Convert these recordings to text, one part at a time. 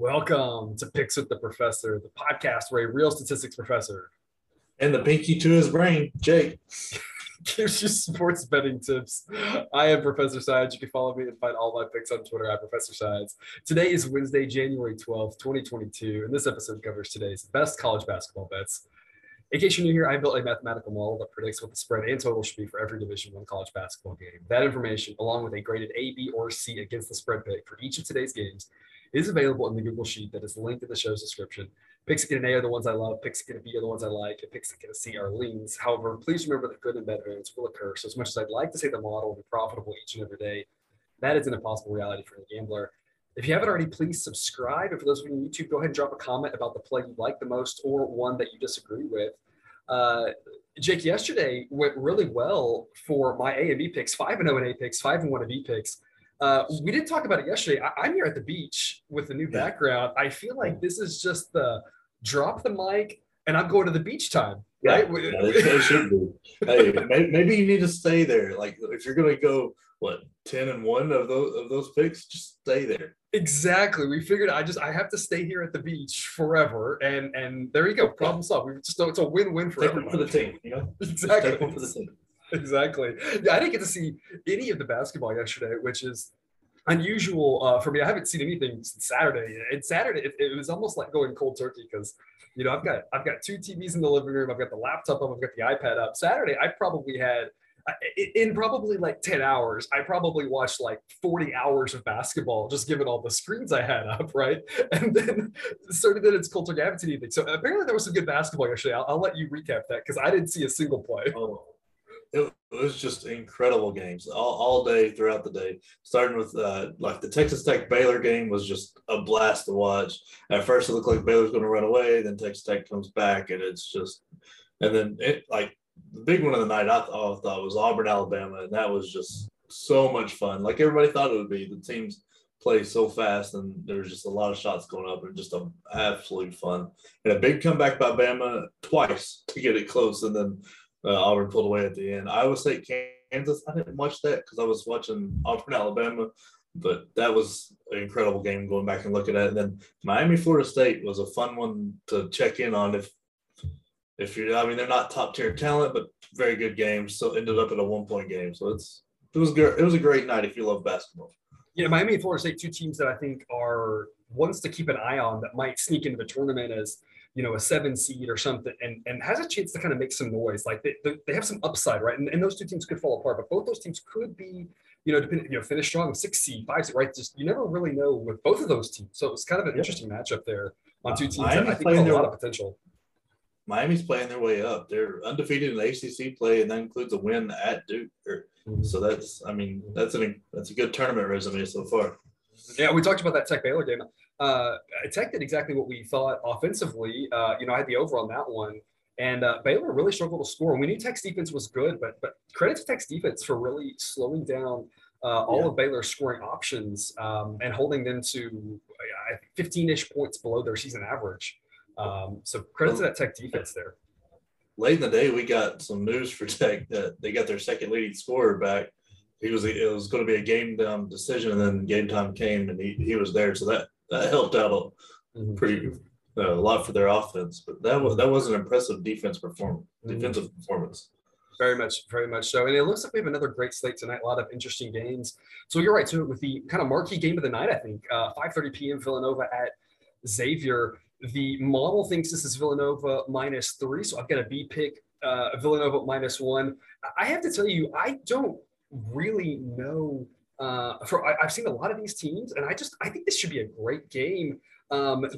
Welcome to Picks with the Professor, the podcast where a real statistics professor and the pinky to his brain, Jake, gives you sports betting tips. I am Professor Sides. You can follow me and find all my picks on Twitter at Professor Sides. Today is Wednesday, January 12th, 2022, and this episode covers today's best college basketball bets. In case you're new here, I built a mathematical model that predicts what the spread and total should be for every Division I college basketball game. That information, along with a graded A, B, or C against the spread pick for each of today's games, is available in the Google Sheet that is linked in the show's description. Picks that get an A are the ones I love, picks that get a B are the ones I like, and picks that get a C are leans. However, please remember that good and bad variance will occur. So as much as I'd like to say the model will be profitable each and every day, that is an impossible reality for the gambler. If you haven't already, please subscribe. And for those of you on YouTube, go ahead and drop a comment about the play you like the most or one that you disagree with. Jake, yesterday went really well for my A and B picks, 5-0 in A picks, 5-1 in B picks. We didn't talk about it yesterday. I'm here at the beach with a new background. I feel like this is just the drop the mic and I'm going to the beach time. Right? Yeah, it should be. Hey, maybe you need to stay there. Like if you're going to go, 10-1 of those picks, just stay there. Exactly. We figured I have to stay here at the beach forever. And there you go. Problem solved. It's a win-win for everyone. For the team, you know? Exactly. Take one for the team. Exactly. Yeah, I didn't get to see any of the basketball yesterday, which is unusual for me. I haven't seen anything since Saturday. And Saturday, it was almost like going cold turkey because, you know, I've got two TVs in the living room. I've got the laptop up. I've got the iPad up. Saturday, I probably had in probably like 10 hours, I probably watched like 40 hours of basketball, just given all the screens I had up, right? And then then it's cold turkey. I haven't seen anything. So apparently there was some good basketball yesterday. I'll let you recap that because I didn't see a single play. Oh. It was just incredible games all day throughout the day, starting with the Texas Tech Baylor game was just a blast to watch. At first it looked like Baylor's going to run away, then Texas Tech comes back, and the big one of the night I thought was Auburn, Alabama, and that was just so much fun. Like everybody thought it would be. The teams play so fast, and there was just a lot of shots going up, and just an absolute fun. And a big comeback by Bama twice to get it close, and then Auburn pulled away at the end. Iowa State, Kansas, I didn't watch that because I was watching Auburn, Alabama, but that was an incredible game going back and looking at it. And then Miami, Florida State was a fun one to check in on. If they're not top-tier talent, but very good games, so ended up at a one-point game. So it was good. It was a great night if you love basketball. Yeah, Miami and Florida State, two teams that I think are ones to keep an eye on that might sneak into the tournament as – you know, a 7 seed or something, and has a chance to kind of make some noise. Like they have some upside, right? And those two teams could fall apart, but both those teams could be, you know, depending, you know, finish strong, 6 seed, 5 seed, right? Just you never really know with both of those teams. So it was kind of an interesting matchup there on two teams. Miami's that I think a lot of potential. Miami's playing their way up. They're undefeated in the ACC play, and that includes a win at Duke. So that's a good tournament resume so far. Yeah, we talked about that Tech Baylor game. Tech did exactly what we thought offensively. I had the over on that one, and Baylor really struggled to score. We knew Tech's defense was good, but credit to Tech's defense for really slowing down all of Baylor's scoring options and holding them to 15-ish points below their season average. So credit to that Tech defense there. Late in the day, we got some news for Tech that they got their second leading scorer back. It was going to be a game time decision, and then game time came, and he was there. So that helped out a lot for their offense. But that was an impressive defensive performance. Very much so. And it looks like we have another great slate tonight. A lot of interesting games. So you're right. So with the kind of marquee game of the night, I think 5:30 p.m. Villanova at Xavier. The model thinks this is Villanova -3. So I've got a B pick. Villanova -1. I have to tell you, I don't really know. I've seen a lot of these teams, and I think this should be a great game.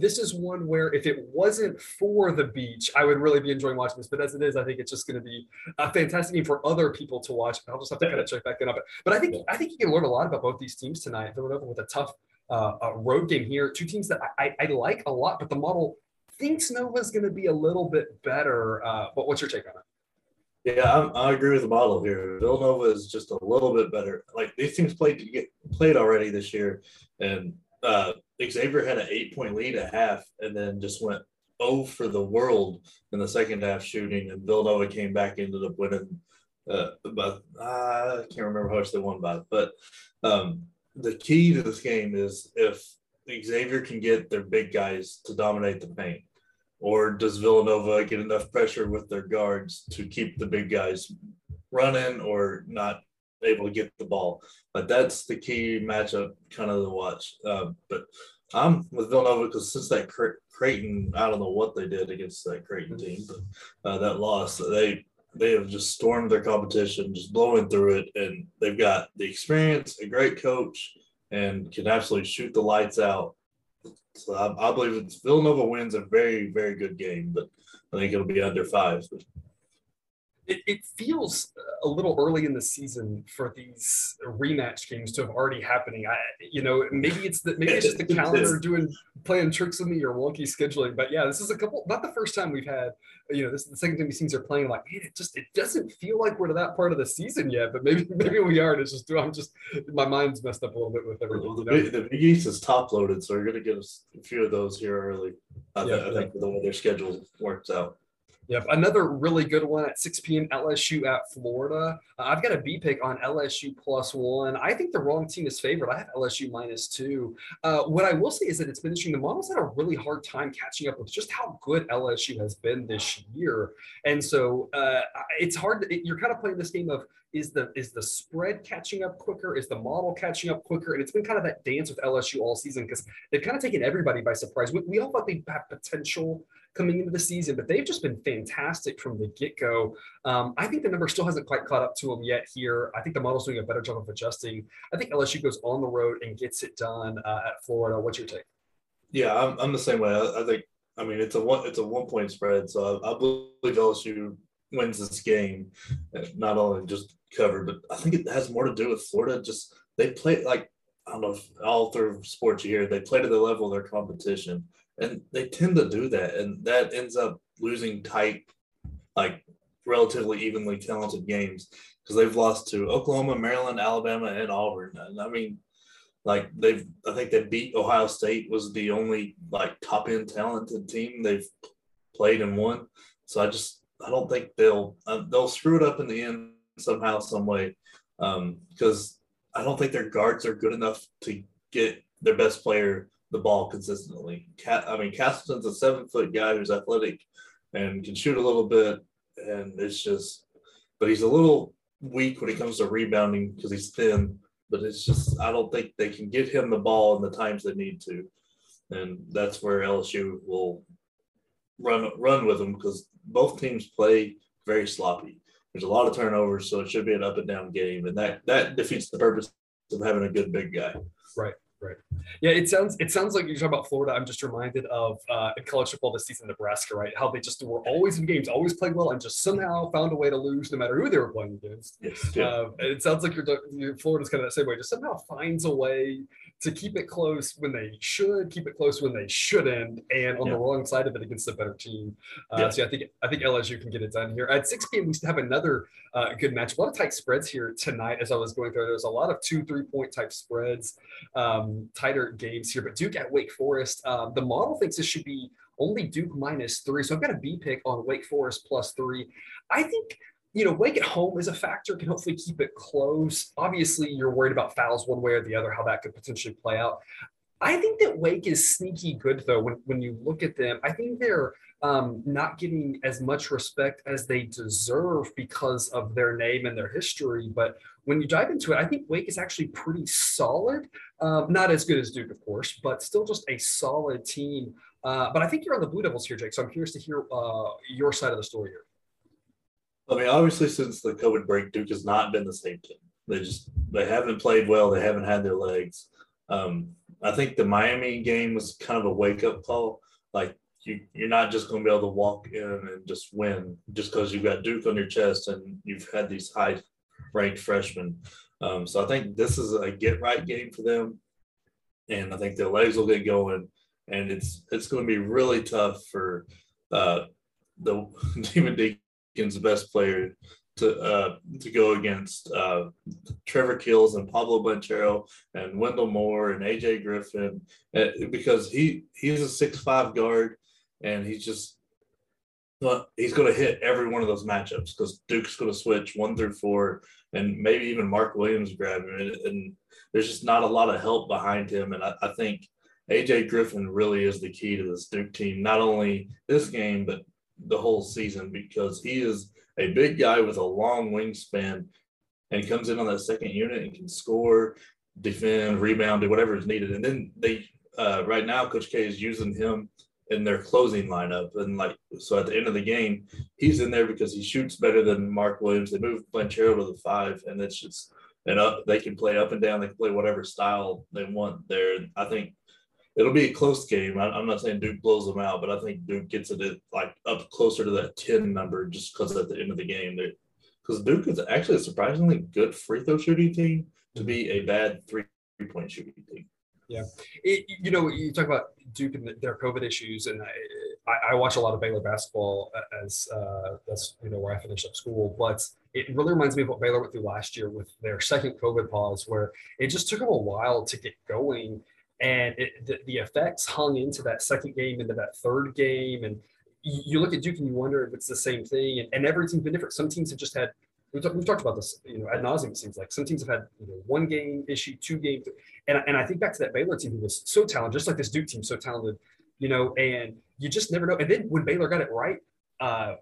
This is one where if it wasn't for the beach, I would really be enjoying watching this. But as it is, I think it's just going to be a fantastic game for other people to watch. I'll just have to kind of check back in on it. But I think you can learn a lot about both these teams tonight. Villanova with a tough road game here. Two teams that I like a lot, but the model thinks Nova's going to be a little bit better. But what's your take on it? Yeah, I agree with the model here. Villanova is just a little bit better. Like these teams played already this year, and Xavier had an 8-point lead at half, and then just went 0 for the world in the second half shooting. And Villanova came back, ended up winning, I can't remember how much they won by. But the key to this game is if Xavier can get their big guys to dominate the paint? Or does Villanova get enough pressure with their guards to keep the big guys running or not able to get the ball? But that's the key matchup kind of to watch. But I'm with Villanova because since that Creighton, I don't know what they did against that Creighton team, but that loss, they have just stormed their competition, just blowing through it, and they've got the experience, a great coach, and can absolutely shoot the lights out. So I believe it's Villanova wins a very, very good game, but I think it'll be under five. It feels a little early in the season for these rematch games to have already happening. Maybe it's just the calendar playing tricks with me or wonky scheduling. But yeah, this is not the first time we've had. This is the second time these teams are playing. Like, man, it doesn't feel like we're to that part of the season yet. But maybe we are. And it's just my mind's messed up a little bit with everything. Well, the Big East is top loaded, so you're going to get a few of those here early. I think the way their schedule works out. Yep, another really good one at 6 p.m., LSU at Florida. I've got a B pick on LSU +1. I think the wrong team is favored. I have LSU -2. What I will say is that it's been interesting. The models had a really hard time catching up with just how good LSU has been this year. And so it's hard. You're kind of playing this game of, is the spread catching up quicker? Is the model catching up quicker? And it's been kind of that dance with LSU all season because they've kind of taken everybody by surprise. We all thought they'd have potential coming into the season, but they've just been fantastic from the get-go. I think the number still hasn't quite caught up to them yet here. I think the model's doing a better job of adjusting. I think LSU goes on the road and gets it done at Florida. What's your take? Yeah, I'm the same way. I think it's a 1-point spread, so I believe LSU wins this game, not only just cover, but I think it has more to do with Florida. Just they play like, I don't know if all through sports you hear, they play to the level of their competition. And they tend to do that, and that ends up losing tight, like relatively evenly talented games because they've lost to Oklahoma, Maryland, Alabama, and Auburn. And I mean, like I think they beat Ohio State was the only like top end talented team they've played and won. So I don't think they'll screw it up in the end somehow, some way, because I don't think their guards are good enough to get their best player the ball consistently. Castleton's a 7-foot guy who's athletic and can shoot a little bit, and but he's a little weak when it comes to rebounding because he's thin, but I don't think they can get him the ball in the times they need to. And that's where LSU will run with them because both teams play very sloppy. There's a lot of turnovers, so it should be an up and down game, and that defeats the purpose of having a good big guy. Right. Right. Yeah, it sounds like you're talking about Florida. I'm just reminded of in college football this season, Nebraska, right? How they just were always in games, always played well, and just somehow found a way to lose no matter who they were playing against. Yes, yeah. It sounds like your Florida's kind of that same way, just somehow finds a way to keep it close when they should, keep it close when they shouldn't, and on the wrong side of it against a better team. So I think LSU can get it done here. At 6 p.m., we have another good match. A lot of tight spreads here tonight as I was going through. There's a lot of 2-3-point type spreads. Tighter games here, but Duke at Wake Forest. The model thinks this should be only Duke -3, so I've got a B pick on Wake Forest +3. I think Wake at home is a factor, can hopefully keep it close. Obviously, you're worried about fouls one way or the other, how that could potentially play out. I think that Wake is sneaky good, though, when you look at them. I think they're not getting as much respect as they deserve because of their name and their history. But when you dive into it, I think Wake is actually pretty solid. Not as good as Duke, of course, but still just a solid team. But I think you're on the Blue Devils here, Jake, so I'm curious to hear your side of the story here. I mean, obviously, since the COVID break, Duke has not been the same team. They haven't played well. They haven't had their legs. I think the Miami game was kind of a wake-up call. Like, you're not just going to be able to walk in and just win just because you've got Duke on your chest and you've had these high-ranked freshmen. So I think this is a get-right game for them, and I think their legs will get going. And it's going to be really tough for the Demon Deacon's best player to go against Trevor Keels and Paolo Banchero and Wendell Moore and A.J. Griffin, because he's a 6'5 guard, and he's going to hit every one of those matchups because Duke's going to switch 1 through 4, and maybe even Mark Williams grab him, and there's just not a lot of help behind him. And I think A.J. Griffin really is the key to this Duke team, not only this game, but the whole season, because he is a big guy with a long wingspan and comes in on that second unit and can score, defend, rebound, do whatever is needed. And then they right now, Coach K is using him in their closing lineup. And like, so at the end of the game, he's in there because he shoots better than Mark Williams. They move Banchero to the 5, and it's just, and up, they can play up and down. They can play whatever style they want there. I think it'll be a close game. I'm not saying Duke blows them out, but I think Duke gets it like up closer to that 10 number just because at the end of the game, because Duke is actually a surprisingly good free throw shooting team to be a bad three-point shooting team. Yeah. You know, you talk about Duke and their COVID issues, and I watch a lot of Baylor basketball as that's, you know, where I finished up school, but it really reminds me of what Baylor went through last year with their second COVID pause, where it just took them a while to get going, and the effects hung into that second game, into that third game, and you look at Duke and you wonder if it's the same thing, and every team's been different. Some teams have just had – we've talked about this, you know, ad nauseum. It seems like some teams have had, you know, one game issue, two games, and I think back to that Baylor team who was so talented, just like this Duke team, so talented, you know, and you just never know. And then when Baylor got it right,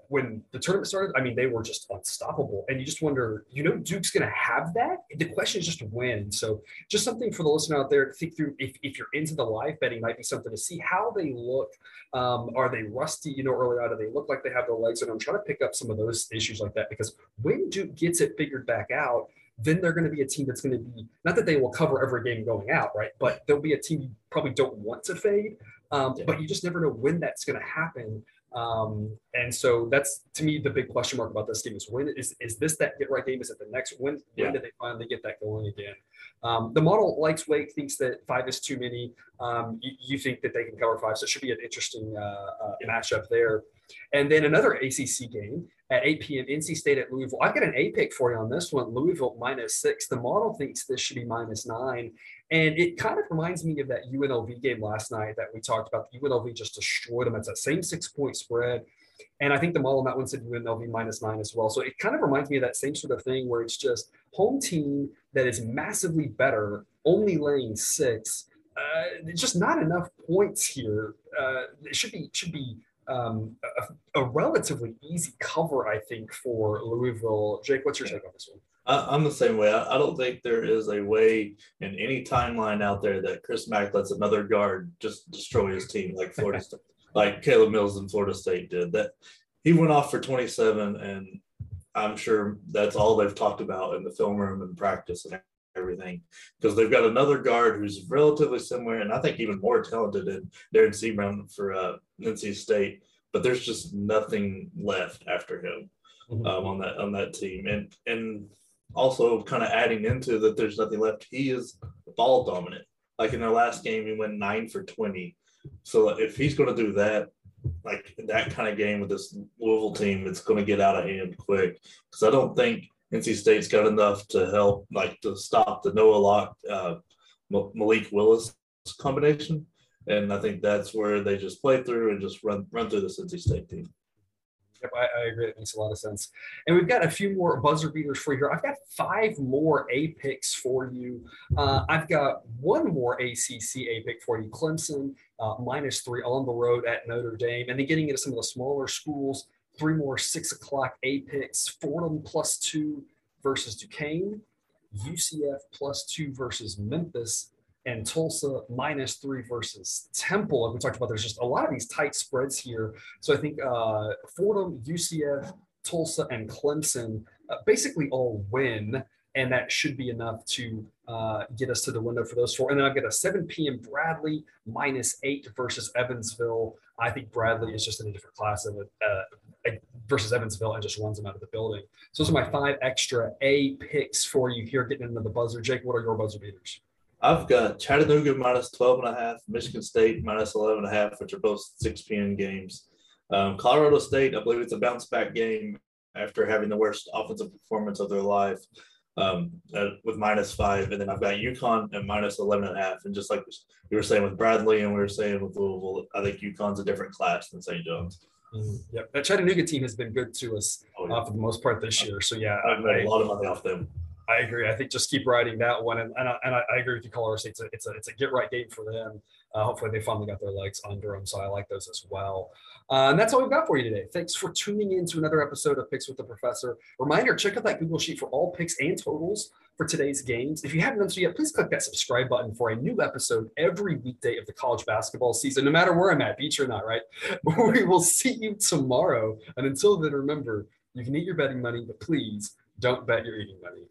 when the tournament started, I mean, they were just unstoppable. And you just wonder, you know, Duke's going to have that. The question is just when. So just something for the listener out there to think through. If you're into the live betting, might be something to see how they look. Are they rusty, you know, early on? Do they look like they have their legs? And I'm trying to pick up some of those issues like that, because when Duke gets it figured back out, then they're going to be a team that's going to be, not that they will cover every game going out, right? But they'll be a team you probably don't want to fade. But you just never know when that's going to happen. And so that's, to me, the big question mark about this game is when is this that get right game? Is it the next? When did they finally get that going again? The model likes Wake, thinks that 5 is too many. You think that they can cover 5, so it should be an interesting matchup there. And then another ACC game at 8 p.m., NC State at Louisville. I've got an A pick for you on this one, Louisville -6. The model thinks this should be -9. And it kind of reminds me of that UNLV game last night that we talked about. UNLV just destroyed them. It's that same 6-point spread. And I think the model on that one said UNLV -9 as well. So it kind of reminds me of that same sort of thing where it's just home team that is massively better, only laying 6. Just not enough points here. It should be a relatively easy cover, I think, for Louisville. Jake, what's your take on this one? I'm the same way. I don't think there is a way in any timeline out there that Chris Mack lets another guard just destroy his team like Florida State, like Caleb Mills in Florida State did. That he went off for 27, and I'm sure that's all they've talked about in the film room and practice and everything, because they've got another guard who's relatively similar, and I think even more talented in Darren Seaman for NC State. But there's just nothing left after him on that team, and also kind of adding into that there's nothing left. He is ball dominant. Like in their last game, he went 9 for 20. So if he's going to do that, like that kind of game with this Louisville team, it's going to get out of hand quick. Because I don't think NC State's got enough to help, like to stop the Noah Locke, Malik Willis combination. And I think that's where they just play through and just run through this NC State team. Yep, I agree. It makes a lot of sense. And we've got a few more buzzer beaters for you here. I've got 5 more A picks for you. I've got one more ACC A pick for you. Clemson, -3 on the road at Notre Dame. And then getting into some of the smaller schools, 3 more 6 o'clock A picks. Fordham +2 versus Duquesne. UCF +2 versus Memphis. And Tulsa -3 versus Temple. And we talked about there's just a lot of these tight spreads here. So I think Fordham, UCF, Tulsa, and Clemson basically all win. And that should be enough to get us to the window for those 4. And then I've got a 7 p.m. Bradley -8 versus Evansville. I think Bradley is just in a different class of it, versus Evansville, and just runs them out of the building. So those are my 5 extra A picks for you here, getting into the buzzer. Jake, what are your buzzer beaters? I've got Chattanooga -12.5, Michigan State -11.5, which are both 6 p.m. games. Colorado State, I believe it's a bounce-back game after having the worst offensive performance of their life with -5. And then I've got UConn at -11.5. And just like you were saying with Bradley and we were saying with Louisville, I think UConn's a different class than St. John's. Mm-hmm. Yep. That Chattanooga team has been good to us for the most part this year. So, yeah. I've made a lot of money off them. I agree. I think just keep riding that one, and I agree with you. Colorado State, it's a get right game for them. Hopefully they finally got their legs under them, so I like those as well. And that's all we've got for you today. Thanks for tuning in to another episode of Picks with the Professor. Reminder, check out that Google Sheet for all picks and totals for today's games. If you haven't done so yet, please click that subscribe button for a new episode every weekday of the college basketball season, no matter where I'm at, beach or not, right? We will see you tomorrow. And until then, remember, you can eat your betting money, but please don't bet your eating money.